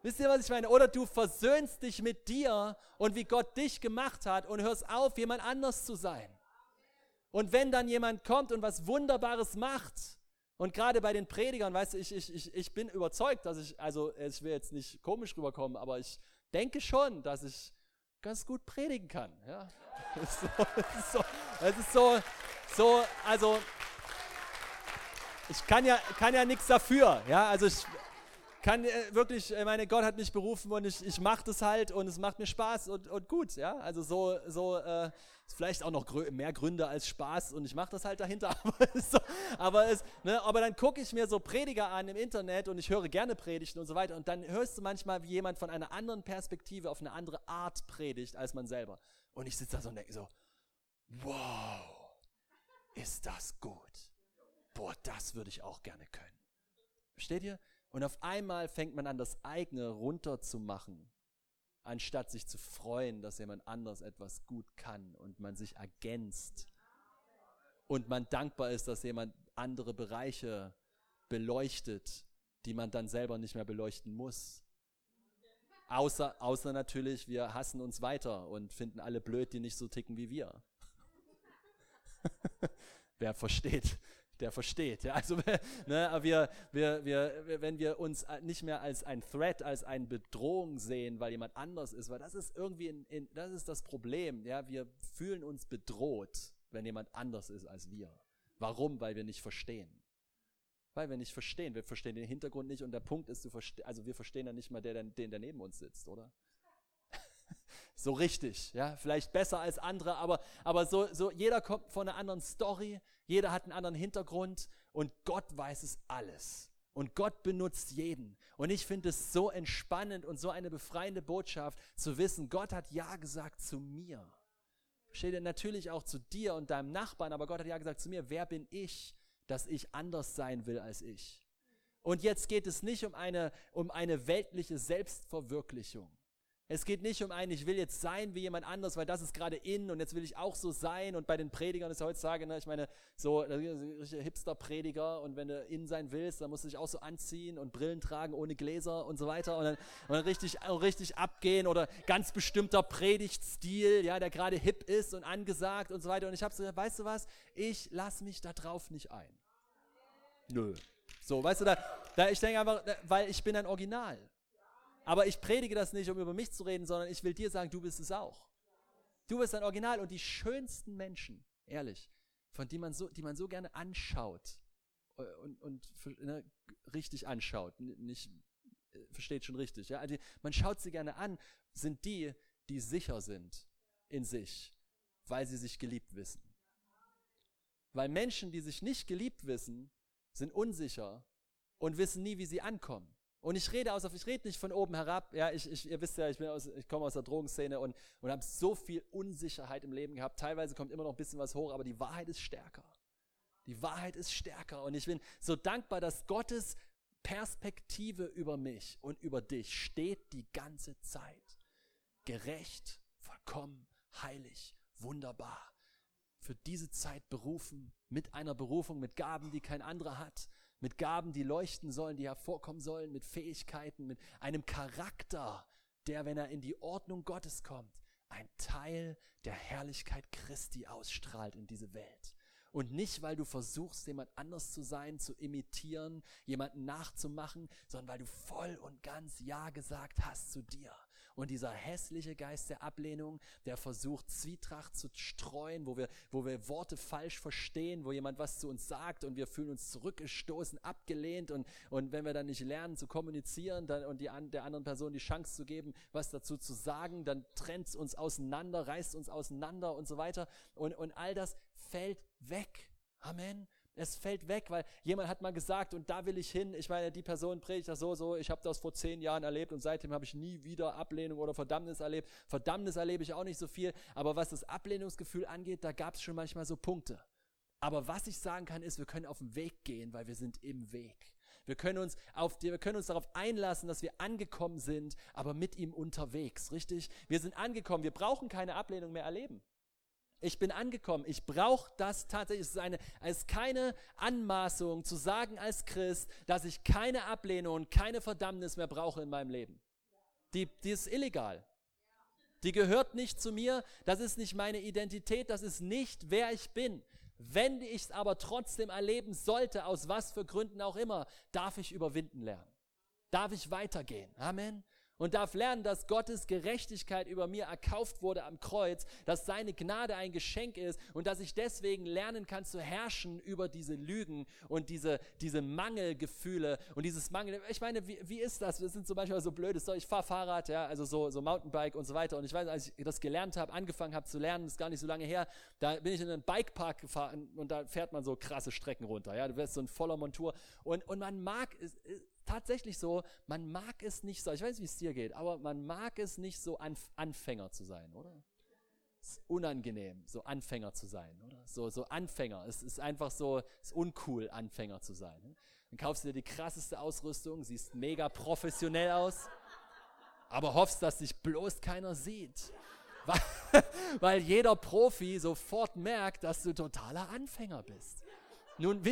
Wisst ihr, was ich meine? Oder du versöhnst dich mit dir und wie Gott dich gemacht hat und hörst auf, jemand anders zu sein. Und wenn dann jemand kommt und was Wunderbares macht, und gerade bei den Predigern, weißt du, ich bin überzeugt, dass ich will jetzt nicht komisch rüberkommen, aber ich denke schon, dass ich ganz gut predigen kann. Ja? Es ist so, also ich kann ja nichts dafür, ja, also ich kann wirklich, meine Gott hat mich berufen und ich mache das halt und es macht mir Spaß und gut, ja, also so ist vielleicht auch noch mehr Gründe als Spaß und ich mache das halt dahinter, aber dann gucke ich mir so Prediger an im Internet und ich höre gerne Predigten und so weiter und dann hörst du manchmal, wie jemand von einer anderen Perspektive auf eine andere Art predigt als man selber und ich sitze da so und denke so, wow, ist das gut, boah, das würde ich auch gerne können, versteht ihr? Und auf einmal fängt man an, das eigene runterzumachen, anstatt sich zu freuen, dass jemand anders etwas gut kann und man sich ergänzt und man dankbar ist, dass jemand andere Bereiche beleuchtet, die man dann selber nicht mehr beleuchten muss. Außer natürlich, wir hassen uns weiter und finden alle blöd, die nicht so ticken wie wir. Wer versteht? Der versteht. Ja, also wenn wir uns nicht mehr als ein Threat, als eine Bedrohung sehen, weil jemand anders ist, weil das ist irgendwie, das ist das Problem. Ja, wir fühlen uns bedroht, wenn jemand anders ist als wir. Warum? Weil wir nicht verstehen. Wir verstehen den Hintergrund nicht und der Punkt ist, wir verstehen dann nicht mal den, der neben uns sitzt, oder? So richtig, ja, vielleicht besser als andere, aber so jeder kommt von einer anderen Story, jeder hat einen anderen Hintergrund und Gott weiß es alles und Gott benutzt jeden und ich finde es so entspannend und so eine befreiende Botschaft zu wissen, Gott hat Ja gesagt zu mir, steht natürlich auch zu dir und deinem Nachbarn, aber Gott hat Ja gesagt zu mir, wer bin ich, dass ich anders sein will als ich? Und jetzt geht es nicht um eine weltliche Selbstverwirklichung. Es geht nicht um einen, ich will jetzt sein wie jemand anders, weil das ist gerade in und jetzt will ich auch so sein. Und bei den Predigern ist ja heutzutage, ne, ich meine, so richtige Hipster-Prediger und wenn du in sein willst, dann musst du dich auch so anziehen und Brillen tragen ohne Gläser und so weiter und dann richtig abgehen oder ganz bestimmter Predigtstil, ja, der gerade hip ist und angesagt und so weiter. Und ich habe so gesagt, weißt du was, ich lasse mich da drauf nicht ein. Nö. So, weißt du, da ich denke einfach, weil ich bin ein Original. Aber ich predige das nicht, um über mich zu reden, sondern ich will dir sagen, du bist es auch. Du bist ein Original und die schönsten Menschen, ehrlich, von denen man so gerne anschaut und richtig anschaut, nicht versteht schon richtig. Ja? Also man schaut sie gerne an, sind die, die sicher sind in sich, weil sie sich geliebt wissen. Weil Menschen, die sich nicht geliebt wissen, sind unsicher und wissen nie, wie sie ankommen. Und ich rede nicht von oben herab, ja, ihr wisst ja, ich komme aus der Drogenszene und habe so viel Unsicherheit im Leben gehabt. Teilweise kommt immer noch ein bisschen was hoch, aber die Wahrheit ist stärker. Die Wahrheit ist stärker und ich bin so dankbar, dass Gottes Perspektive über mich und über dich steht die ganze Zeit. Gerecht, vollkommen, heilig, wunderbar. Für diese Zeit berufen, mit einer Berufung, mit Gaben, die kein anderer hat. Mit Gaben, die leuchten sollen, die hervorkommen sollen, mit Fähigkeiten, mit einem Charakter, der, wenn er in die Ordnung Gottes kommt, ein Teil der Herrlichkeit Christi ausstrahlt in diese Welt. Und nicht, weil du versuchst, jemand anders zu sein, zu imitieren, jemanden nachzumachen, sondern weil du voll und ganz Ja gesagt hast zu dir. Und dieser hässliche Geist der Ablehnung, der versucht, Zwietracht zu streuen, wo wir Worte falsch verstehen, wo jemand was zu uns sagt und wir fühlen uns zurückgestoßen, abgelehnt und wenn wir dann nicht lernen zu kommunizieren dann, und der anderen Person die Chance zu geben, was dazu zu sagen, dann trennt es uns auseinander, reißt uns auseinander und so weiter und all das fällt weg. Amen. Es fällt weg, weil jemand hat mal gesagt, und da will ich hin. Ich meine, die Person predigt das so. Ich habe das vor 10 Jahren erlebt und seitdem habe ich nie wieder Ablehnung oder Verdammnis erlebt. Verdammnis erlebe ich auch nicht so viel. Aber was das Ablehnungsgefühl angeht, da gab es schon manchmal so Punkte. Aber was ich sagen kann, ist, wir können auf den Weg gehen, weil wir sind im Weg. Wir können uns darauf einlassen, dass wir angekommen sind, aber mit ihm unterwegs, richtig? Wir sind angekommen, wir brauchen keine Ablehnung mehr erleben. Ich bin angekommen, ich brauche das tatsächlich. Es ist keine Anmaßung zu sagen als Christ, dass ich keine Ablehnung und keine Verdammnis mehr brauche in meinem Leben. Die ist illegal. Die gehört nicht zu mir, das ist nicht meine Identität, das ist nicht, wer ich bin. Wenn ich es aber trotzdem erleben sollte, aus was für Gründen auch immer, darf ich überwinden lernen. Darf ich weitergehen. Amen. Und darf lernen, dass Gottes Gerechtigkeit über mir erkauft wurde am Kreuz, dass seine Gnade ein Geschenk ist und dass ich deswegen lernen kann zu herrschen über diese Lügen und diese Mangelgefühle und dieses Mangel. Ich meine, wie ist das? Das sind zum Beispiel so blödes, ich fahre Fahrrad, ja, also so Mountainbike und so weiter. Und ich weiß, als ich das gelernt habe, angefangen habe zu lernen, ist gar nicht so lange her, da bin ich in einen Bikepark gefahren und da fährt man so krasse Strecken runter, ja, du wirst so in voller Montur und man mag es. Tatsächlich so, man mag es nicht so, ich weiß nicht, wie es dir geht, aber man mag es nicht so, Anfänger zu sein, oder? Es ist unangenehm, so Anfänger zu sein, oder? So Anfänger, es ist einfach so, es ist uncool, Anfänger zu sein. Ne? Dann kaufst du dir die krasseste Ausrüstung, siehst mega professionell aus, aber hoffst, dass dich bloß keiner sieht. Weil jeder Profi sofort merkt, dass du totaler Anfänger bist. Nun,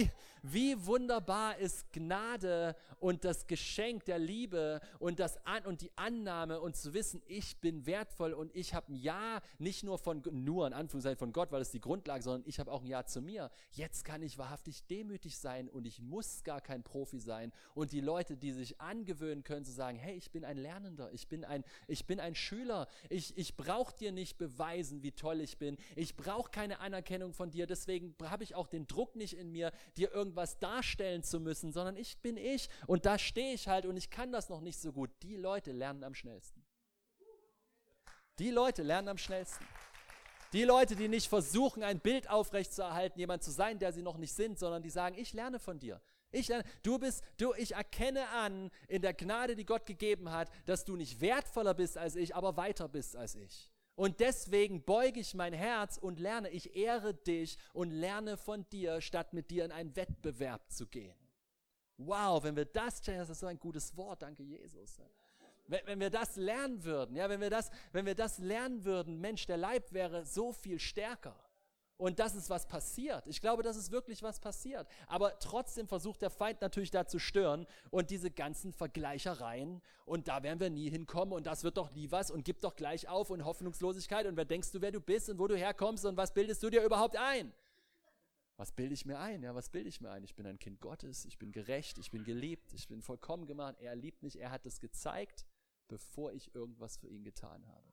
wie wunderbar ist Gnade und das Geschenk der Liebe und die Annahme und zu wissen, ich bin wertvoll und ich habe ein Ja, nicht nur in Anführungszeichen von Gott, weil das die Grundlage, sondern ich habe auch ein Ja zu mir. Jetzt kann ich wahrhaftig demütig sein und ich muss gar kein Profi sein. Und die Leute, die sich angewöhnen können, zu sagen, hey, ich bin ein Lernender, ich bin ein Schüler, ich brauche dir nicht beweisen, wie toll ich bin, ich brauche keine Anerkennung von dir, deswegen habe ich auch den Druck nicht in mir, dir irgendwas darstellen zu müssen, sondern ich bin ich und da stehe ich halt und ich kann das noch nicht so gut. Die Leute lernen am schnellsten. Die Leute, die nicht versuchen, ein Bild aufrechtzuerhalten, jemand zu sein, der sie noch nicht sind, sondern die sagen, ich lerne von dir. Ich erkenne an, in der Gnade, die Gott gegeben hat, dass du nicht wertvoller bist als ich, aber weiter bist als ich. Und deswegen beuge ich mein Herz und lerne, ich ehre dich und lerne von dir, statt mit dir in einen Wettbewerb zu gehen. Wow, wenn wir das lernen, das ist so ein gutes Wort, danke Jesus. Wenn wir das lernen würden, ja, wenn wir das lernen würden, Mensch, der Leib wäre so viel stärker. Und das ist was passiert. Ich glaube, das ist wirklich was passiert. Aber trotzdem versucht der Feind natürlich da zu stören und diese ganzen Vergleichereien und da werden wir nie hinkommen und das wird doch nie was und gib doch gleich auf und Hoffnungslosigkeit und wer denkst du, wer du bist und wo du herkommst und was bildest du dir überhaupt ein? Was bilde ich mir ein? Ja, was bilde ich mir ein? Ich bin ein Kind Gottes, ich bin gerecht, ich bin geliebt, ich bin vollkommen gemacht. Er liebt mich, er hat es gezeigt, bevor ich irgendwas für ihn getan habe.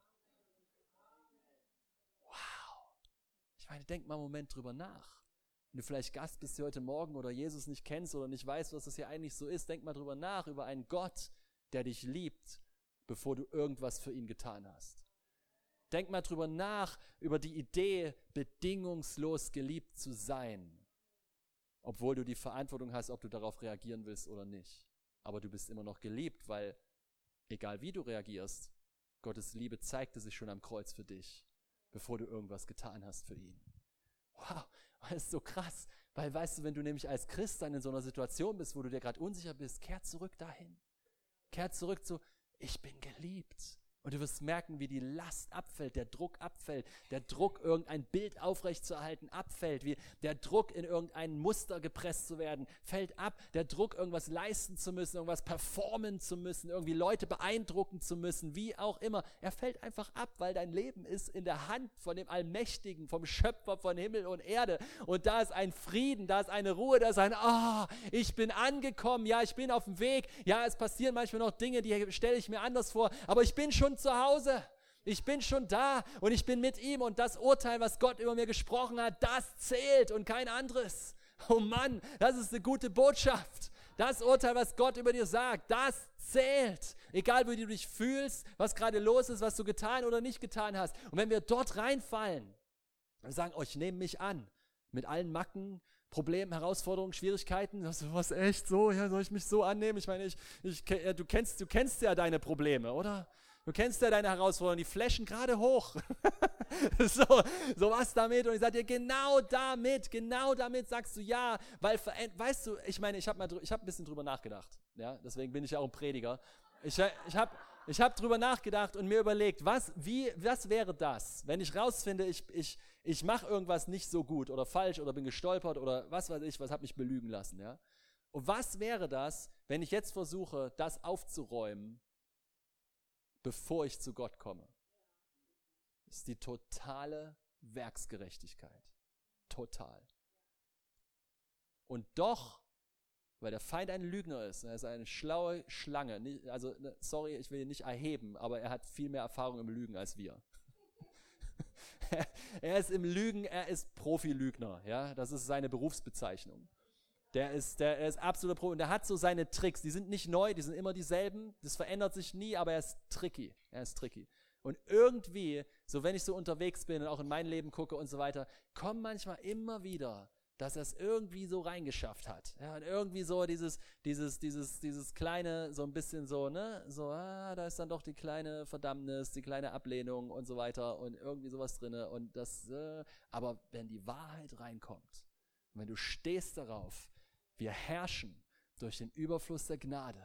Ich meine, denk mal einen Moment drüber nach. Wenn du vielleicht Gast bist hier heute Morgen oder Jesus nicht kennst oder nicht weißt, was das hier eigentlich so ist, denk mal drüber nach, über einen Gott, der dich liebt, bevor du irgendwas für ihn getan hast. Denk mal drüber nach, über die Idee, bedingungslos geliebt zu sein, obwohl du die Verantwortung hast, ob du darauf reagieren willst oder nicht. Aber du bist immer noch geliebt, weil, egal wie du reagierst, Gottes Liebe zeigte sich schon am Kreuz für dich, bevor du irgendwas getan hast für ihn. Wow, das ist so krass, weil weißt du, wenn du nämlich als Christ dann in so einer Situation bist, wo du dir gerade unsicher bist, kehr zurück dahin. Kehr zurück zu, ich bin geliebt. Und du wirst merken, wie die Last abfällt, der Druck, irgendein Bild aufrechtzuerhalten, abfällt, wie der Druck, in irgendein Muster gepresst zu werden, fällt ab, der Druck, irgendwas leisten zu müssen, irgendwas performen zu müssen, irgendwie Leute beeindrucken zu müssen, wie auch immer. Er fällt einfach ab, weil dein Leben ist in der Hand von dem Allmächtigen, vom Schöpfer von Himmel und Erde. Und da ist ein Frieden, da ist eine Ruhe, da ist ein, ich bin angekommen, ja, ich bin auf dem Weg, ja, es passieren manchmal noch Dinge, die stelle ich mir anders vor, aber ich bin schon zu Hause. Ich bin schon da und ich bin mit ihm und das Urteil, was Gott über mir gesprochen hat, das zählt und kein anderes. Oh Mann, das ist eine gute Botschaft. Das Urteil, was Gott über dir sagt, das zählt. Egal, wie du dich fühlst, was gerade los ist, was du getan oder nicht getan hast. Und wenn wir dort reinfallen und sagen, ich nehme mich an, mit allen Macken, Problem, Herausforderung, Schwierigkeiten, das was echt so, ja, soll ich mich so annehmen? Ich meine, du kennst ja deine Probleme, oder? Du kennst ja deine Herausforderungen, die flashen gerade hoch. so was damit. Und ich sage dir, genau damit sagst du ja. Weil, weißt du, ich meine, ich habe ein bisschen drüber nachgedacht. Ja, deswegen bin ich ja auch ein Prediger. Ich habe drüber nachgedacht und mir überlegt, was wäre das, wenn ich rausfinde, ich mache irgendwas nicht so gut oder falsch oder bin gestolpert oder was weiß ich, was habe mich belügen lassen. Ja? Und was wäre das, wenn ich jetzt versuche, das aufzuräumen, bevor ich zu Gott komme? Das ist die totale Werksgerechtigkeit. Total. Und doch, weil der Feind ein Lügner ist, er ist eine schlaue Schlange. Also, sorry, ich will ihn nicht erheben, aber er hat viel mehr Erfahrung im Lügen als wir. Er ist im Lügen, er ist Profilügner. Ja? Das ist seine Berufsbezeichnung. Er ist absoluter Pro und der hat so seine Tricks, die sind nicht neu, die sind immer dieselben, das verändert sich nie, aber er ist tricky. Und irgendwie, so wenn ich so unterwegs bin und auch in mein Leben gucke und so weiter, kommt manchmal immer wieder, dass er es irgendwie so reingeschafft hat. Ja, und irgendwie so dieses kleine, so ein bisschen so, ne, so, da ist dann doch die kleine Verdammnis, die kleine Ablehnung und so weiter und irgendwie sowas drinne und das, aber wenn die Wahrheit reinkommt, wenn du stehst darauf, wir herrschen durch den Überfluss der Gnade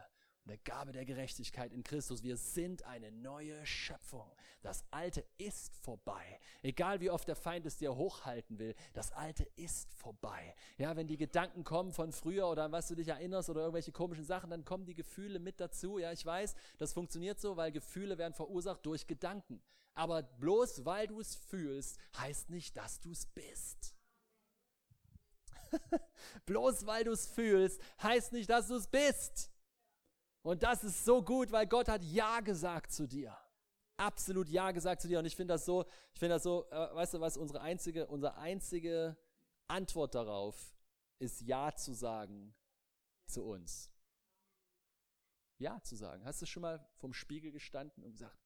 und der Gabe der Gerechtigkeit in Christus. Wir sind eine neue Schöpfung. Das Alte ist vorbei. Egal wie oft der Feind es dir hochhalten will, das Alte ist vorbei. Ja, wenn die Gedanken kommen von früher oder an was du dich erinnerst oder irgendwelche komischen Sachen, dann kommen die Gefühle mit dazu. Ja, ich weiß, das funktioniert so, weil Gefühle werden verursacht durch Gedanken. Aber bloß weil du es fühlst, heißt nicht, dass du es bist. Bloß weil du es fühlst, heißt nicht, dass du es bist. Und das ist so gut, weil Gott hat Ja gesagt zu dir. Absolut Ja gesagt zu dir. Und ich finde das so, weißt du was, unsere einzige Antwort darauf ist Ja zu sagen zu uns. Ja zu sagen. Hast du schon mal vorm Spiegel gestanden und gesagt,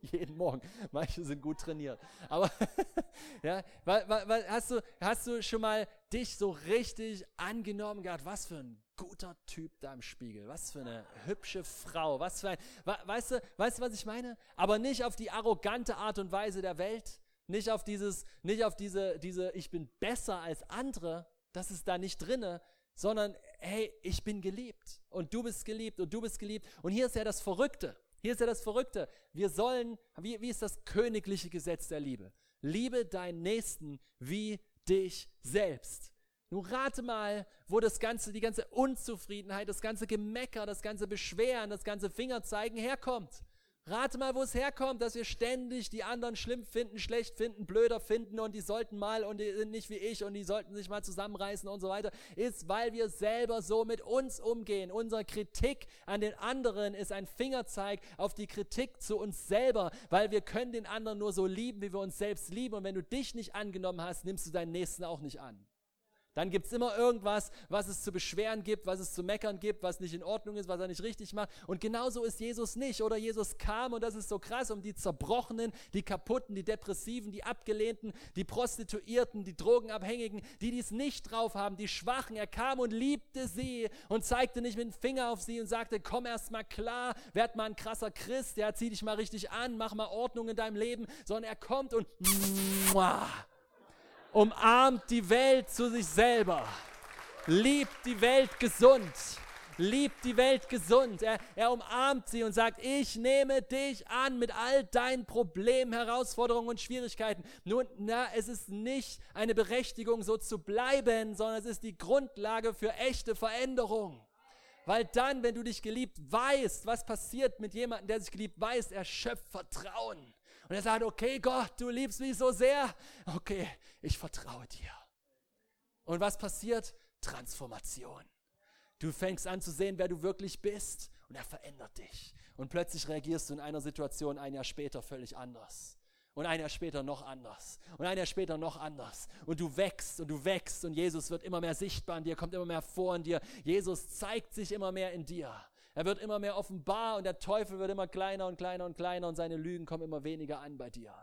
jeden Morgen. Manche sind gut trainiert. Aber ja, hast du schon mal dich so richtig angenommen gehabt? Was für ein guter Typ da im Spiegel. Was für eine hübsche Frau. Weißt du, was ich meine? Aber nicht auf die arrogante Art und Weise der Welt. Nicht auf diese ich bin besser als andere. Das ist da nicht drinne. Sondern, hey, ich bin geliebt. Und du bist geliebt. Und du bist geliebt. Und hier ist ja das Verrückte. Wir sollen, wie ist das königliche Gesetz der Liebe? Liebe deinen Nächsten wie dich selbst. Nun rate mal, wo die ganze Unzufriedenheit, das ganze Gemecker, das ganze Beschweren, das ganze Fingerzeigen herkommt. Rate mal, wo es herkommt, dass wir ständig die anderen schlimm finden, schlecht finden, blöder finden und die sollten mal und die sind nicht wie ich und die sollten sich mal zusammenreißen und so weiter, ist, weil wir selber so mit uns umgehen. Unsere Kritik an den anderen ist ein Fingerzeig auf die Kritik zu uns selber, weil wir können den anderen nur so lieben, wie wir uns selbst lieben. Und wenn du dich nicht angenommen hast, nimmst du deinen Nächsten auch nicht an. Dann gibt es immer irgendwas, was es zu beschweren gibt, was es zu meckern gibt, was nicht in Ordnung ist, was er nicht richtig macht. Und genauso ist Jesus nicht. Oder Jesus kam, und das ist so krass, um die Zerbrochenen, die Kaputten, die Depressiven, die Abgelehnten, die Prostituierten, die Drogenabhängigen, die dies nicht drauf haben, die Schwachen. Er kam und liebte sie und zeigte nicht mit dem Finger auf sie und sagte, komm erst mal klar, werd mal ein krasser Christ, ja, zieh dich mal richtig an, mach mal Ordnung in deinem Leben. Sondern er kommt und umarmt die Welt zu sich selber, liebt die Welt gesund. Er umarmt sie und sagt, ich nehme dich an mit all deinen Problemen, Herausforderungen und Schwierigkeiten. Nun, es ist nicht eine Berechtigung, so zu bleiben, sondern es ist die Grundlage für echte Veränderung. Weil dann, wenn du dich geliebt weißt, was passiert mit jemandem, der sich geliebt weiß, er schöpft Vertrauen. Und er sagt, okay Gott, du liebst mich so sehr. Okay, ich vertraue dir. Und was passiert? Transformation. Du fängst an zu sehen, wer du wirklich bist. Und er verändert dich. Und plötzlich reagierst du in einer Situation ein Jahr später völlig anders. Und ein Jahr später noch anders. Und ein Jahr später noch anders. Und du wächst. Und Jesus wird immer mehr sichtbar in dir, kommt immer mehr vor in dir. Jesus zeigt sich immer mehr in dir. Er wird immer mehr offenbar und der Teufel wird immer kleiner und kleiner und kleiner und seine Lügen kommen immer weniger an bei dir.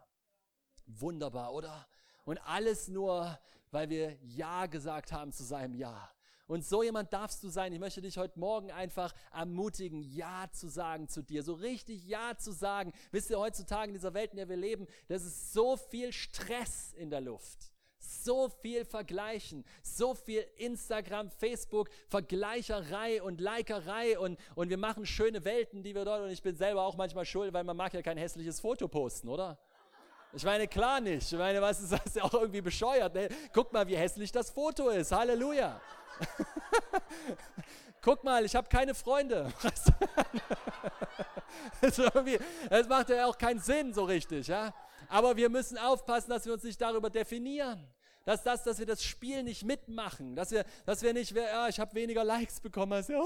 Wunderbar, oder? Und alles nur, weil wir Ja gesagt haben zu seinem Ja. Und so jemand darfst du sein. Ich möchte dich heute Morgen einfach ermutigen, Ja zu sagen zu dir. So richtig Ja zu sagen. Wisst ihr, heutzutage in dieser Welt, in der wir leben, das ist so viel Stress in der Luft. So viel Vergleichen, so viel Instagram, Facebook, Vergleicherei und Likerei und wir machen schöne Welten, die wir dort, und ich bin selber auch manchmal schuld, weil man mag ja kein hässliches Foto posten, oder? Ich meine, klar nicht. Ich meine, was ist das ja auch irgendwie bescheuert? Ne? Guck mal, wie hässlich das Foto ist. Halleluja. Guck mal, ich habe keine Freunde. Das macht ja auch keinen Sinn so richtig, ja? Aber wir müssen aufpassen, dass wir uns nicht darüber definieren. Dass wir das Spiel nicht mitmachen, dass wir nicht, ja, ich habe weniger Likes bekommen, als, ja,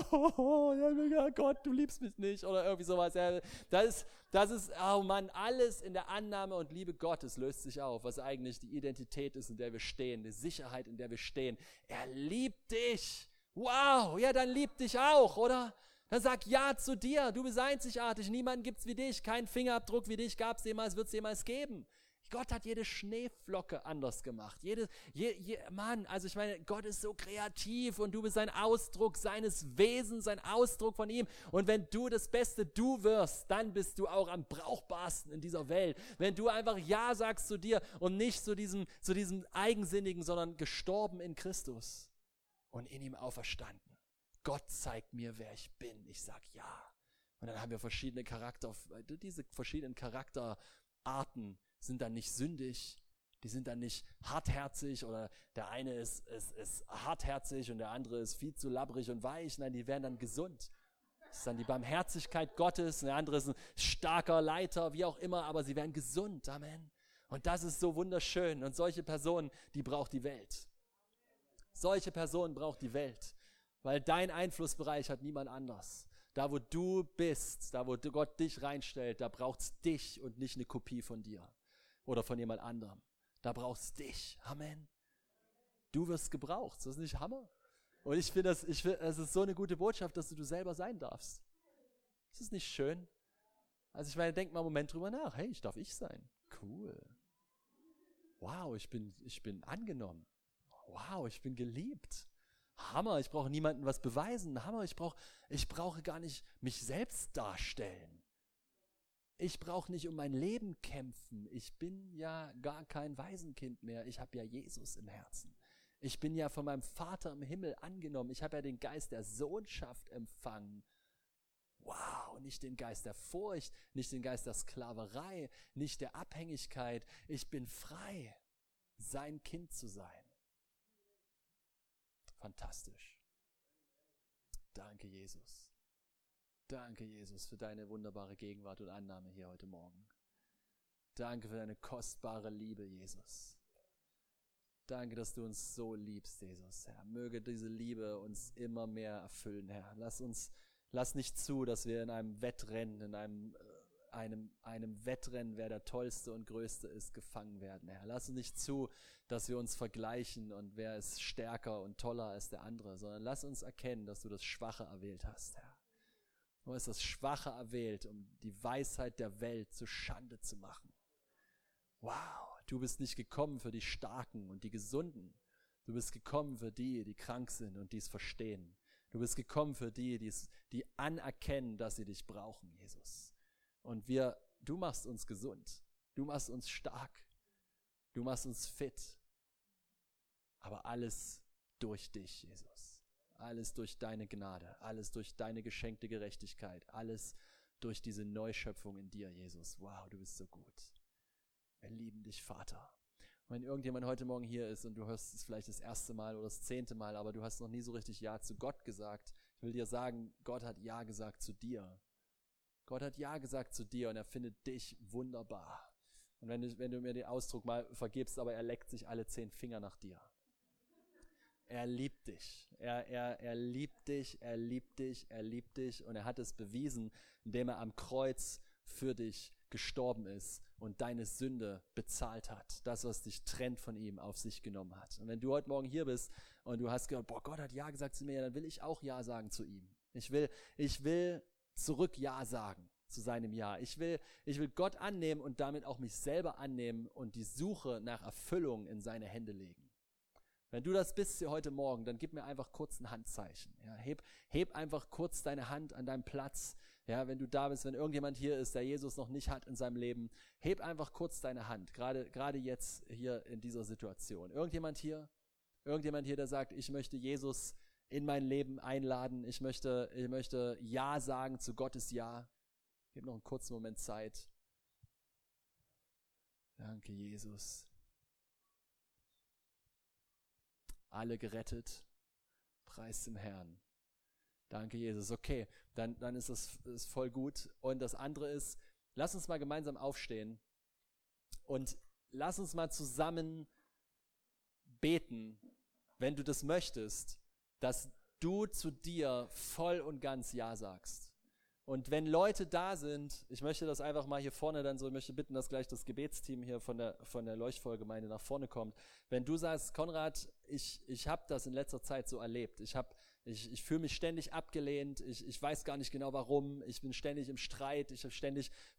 Gott, du liebst mich nicht oder irgendwie sowas. Ja, das ist, oh Mann, alles in der Annahme und Liebe Gottes löst sich auf, was eigentlich die Identität ist, in der wir stehen, die Sicherheit, in der wir stehen. Er liebt dich. Wow, ja, dann liebt dich auch, oder? Dann sag Ja zu dir, du bist einzigartig, niemanden gibt's wie dich, keinen Fingerabdruck wie dich gab's jemals, wird's jemals geben. Gott hat jede Schneeflocke anders gemacht. Mann, also ich meine, Gott ist so kreativ und du bist ein Ausdruck seines Wesens, ein Ausdruck von ihm. Und wenn du das beste Du wirst, dann bist du auch am brauchbarsten in dieser Welt. Wenn du einfach Ja sagst zu dir und nicht zu diesem Eigensinnigen, sondern gestorben in Christus und in ihm auferstanden. Gott zeigt mir, wer ich bin. Ich sag Ja. Und dann haben wir diese verschiedenen Charakterarten, sind dann nicht sündig, die sind dann nicht hartherzig oder der eine ist hartherzig und der andere ist viel zu labbrig und weich. Nein, die werden dann gesund. Das ist dann die Barmherzigkeit Gottes und der andere ist ein starker Leiter, wie auch immer, aber sie werden gesund. Amen. Und das ist so wunderschön und solche Personen, die braucht die Welt. Solche Personen braucht die Welt, weil dein Einflussbereich hat niemand anders. Da, wo du bist, da, wo Gott dich reinstellt, da braucht es dich und nicht eine Kopie von dir. Oder von jemand anderem. Da brauchst du dich. Amen. Du wirst gebraucht. Ist das nicht Hammer? Und ich finde, es ist so eine gute Botschaft, dass du selber sein darfst. Ist das nicht schön? Also ich meine, denk mal einen Moment drüber nach. Hey, ich darf ich sein. Cool. Wow, ich bin angenommen. Wow, ich bin geliebt. Hammer, ich brauche niemandem was beweisen. Hammer, ich brauche gar nicht mich selbst darstellen. Ich brauche nicht um mein Leben kämpfen. Ich bin ja gar kein Waisenkind mehr. Ich habe ja Jesus im Herzen. Ich bin ja von meinem Vater im Himmel angenommen. Ich habe ja den Geist der Sohnschaft empfangen. Wow, nicht den Geist der Furcht, nicht den Geist der Sklaverei, nicht der Abhängigkeit. Ich bin frei, sein Kind zu sein. Fantastisch. Danke, Jesus. Danke, Jesus, für deine wunderbare Gegenwart und Annahme hier heute Morgen. Danke für deine kostbare Liebe, Jesus. Danke, dass du uns so liebst, Jesus. Herr, möge diese Liebe uns immer mehr erfüllen, Herr. Lass nicht zu, dass wir in einem Wettrennen, in einem Wettrennen, wer der Tollste und Größte ist, gefangen werden, Herr. Lass uns nicht zu, dass wir uns vergleichen und wer ist stärker und toller als der andere, sondern lass uns erkennen, dass du das Schwache erwählt hast, Herr. Du hast das Schwache erwählt, um die Weisheit der Welt zu Schande zu machen. Wow, du bist nicht gekommen für die Starken und die Gesunden. Du bist gekommen für die, die krank sind und die es verstehen. Du bist gekommen für die, die anerkennen, dass sie dich brauchen, Jesus. Und du machst uns gesund. Du machst uns stark. Du machst uns fit. Aber alles durch dich, Jesus. Alles durch deine Gnade, alles durch deine geschenkte Gerechtigkeit, alles durch diese Neuschöpfung in dir, Jesus. Wow, du bist so gut. Wir lieben dich, Vater. Und wenn irgendjemand heute Morgen hier ist und du hörst es vielleicht das erste Mal oder das 10. Mal, aber du hast noch nie so richtig Ja zu Gott gesagt, ich will dir sagen, Gott hat Ja gesagt zu dir. Gott hat Ja gesagt zu dir und er findet dich wunderbar. Und wenn du mir den Ausdruck mal vergibst, aber er leckt sich alle 10 Finger nach dir. Er liebt dich, er liebt dich, er liebt dich, er liebt dich und er hat es bewiesen, indem er am Kreuz für dich gestorben ist und deine Sünde bezahlt hat, das, was dich trennt von ihm, auf sich genommen hat. Und wenn du heute Morgen hier bist und du hast gehört, boah, Gott hat Ja gesagt zu mir, dann will ich auch Ja sagen zu ihm. Ich will zurück Ja sagen. zu seinem Ja. Ich will Gott annehmen und damit auch mich selber annehmen und die Suche nach Erfüllung in seine Hände legen. Wenn du das bist hier heute Morgen, dann gib mir einfach kurz ein Handzeichen. Ja, heb einfach kurz deine Hand an deinem Platz. Ja, wenn du da bist, wenn irgendjemand hier ist, der Jesus noch nicht hat in seinem Leben, heb einfach kurz deine Hand, gerade jetzt hier in dieser Situation. Irgendjemand hier, der sagt, ich möchte Jesus in mein Leben einladen, ich möchte Ja sagen zu Gottes Ja. Gib noch einen kurzen Moment Zeit. Danke, Jesus. Alle gerettet, preis dem Herrn. Danke, Jesus. Okay, dann ist das ist voll gut. Und das andere ist, lass uns mal gemeinsam aufstehen und lass uns mal zusammen beten, wenn du das möchtest, dass du zu dir voll und ganz Ja sagst. Und wenn Leute da sind, ich möchte das einfach mal hier vorne dann so, ich möchte bitten, dass gleich das Gebetsteam hier von der Leuchtfeuergemeinde nach vorne kommt. Wenn du sagst, Konrad, ich habe das in letzter Zeit so erlebt. Ich fühle mich ständig abgelehnt. Ich weiß gar nicht genau warum. Ich bin ständig im Streit.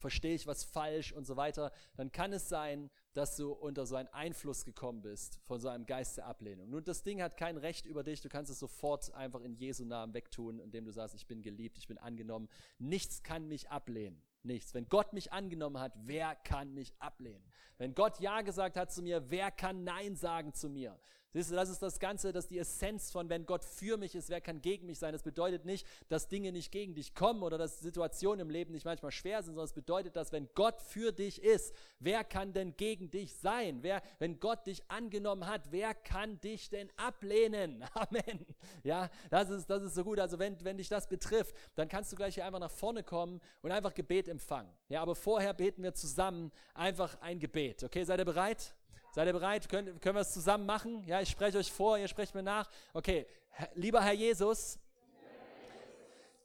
Verstehe ich was falsch und so weiter. Dann kann es sein, dass du unter so einen Einfluss gekommen bist von so einem Geist der Ablehnung. Nun, das Ding hat kein Recht über dich. Du kannst es sofort einfach in Jesu Namen wegtun, indem du sagst, ich bin geliebt, ich bin angenommen. Nichts kann mich ablehnen. Nichts. Wenn Gott mich angenommen hat, wer kann mich ablehnen? Wenn Gott Ja gesagt hat zu mir, wer kann Nein sagen zu mir? Siehst du, das ist das Ganze, das ist die Essenz von, wenn Gott für mich ist, wer kann gegen mich sein? Das bedeutet nicht, dass Dinge nicht gegen dich kommen oder dass Situationen im Leben nicht manchmal schwer sind, sondern es bedeutet, dass wenn Gott für dich ist, wer kann denn gegen dich sein? Wenn Gott dich angenommen hat, wer kann dich denn ablehnen? Amen. Ja, das ist so gut. Also wenn dich das betrifft, dann kannst du gleich hier einfach nach vorne kommen und einfach Gebet empfangen. Ja, aber vorher beten wir zusammen einfach ein Gebet. Okay, seid ihr bereit? Seid ihr bereit? Können wir es zusammen machen? Ja, ich spreche euch vor, ihr sprecht mir nach. Okay, lieber Herr Jesus,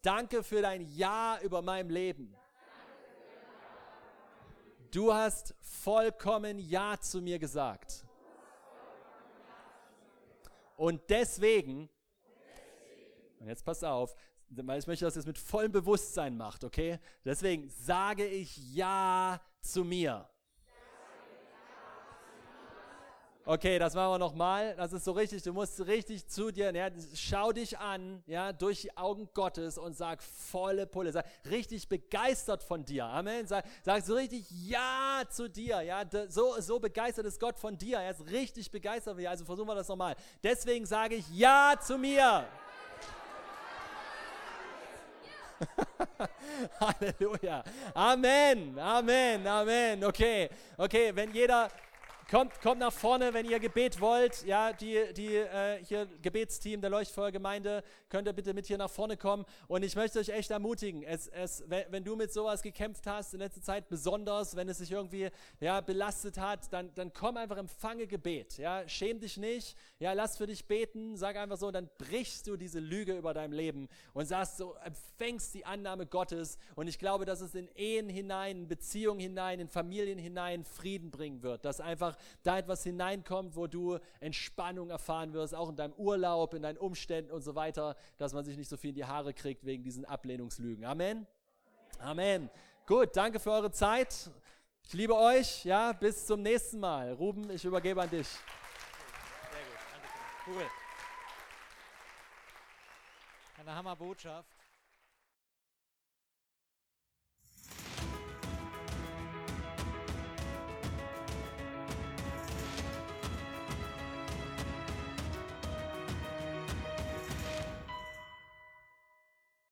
danke für dein Ja über meinem Leben. Du hast vollkommen Ja zu mir gesagt. Und deswegen, und jetzt pass auf, ich möchte, dass ihr es mit vollem Bewusstsein macht, okay? Deswegen sage ich Ja zu mir. Okay, das machen wir nochmal. Das ist so richtig, du musst richtig zu dir, ja, schau dich an, ja, durch die Augen Gottes und sag volle Pulle, sei richtig begeistert von dir, Amen, sag so richtig Ja zu dir, ja, so begeistert ist Gott von dir, er ist richtig begeistert von dir, also versuchen wir das nochmal. Deswegen sage ich Ja zu mir. Halleluja. Amen, Amen, Amen. Okay, wenn jeder kommt nach vorne, wenn ihr Gebet wollt, ja, die hier Gebetsteam der Leuchtfeuergemeinde, könnt ihr bitte mit hier nach vorne kommen und ich möchte euch echt ermutigen, wenn du mit sowas gekämpft hast in letzter Zeit, besonders wenn es sich irgendwie, ja, belastet hat, dann komm einfach, empfange Gebet, ja, schäm dich nicht, ja, lass für dich beten, sag einfach so, dann brichst du diese Lüge über deinem Leben und sagst so, empfängst die Annahme Gottes und ich glaube, dass es in Ehen hinein, in Beziehungen hinein, in Familien hinein Frieden bringen wird, dass einfach da etwas hineinkommt, wo du Entspannung erfahren wirst, auch in deinem Urlaub, in deinen Umständen und so weiter, dass man sich nicht so viel in die Haare kriegt wegen diesen Ablehnungslügen. Amen? Amen. Gut, danke für eure Zeit. Ich liebe euch. Ja, bis zum nächsten Mal. Ruben, ich übergebe an dich. Sehr gut, danke. Cool. Eine Hammerbotschaft.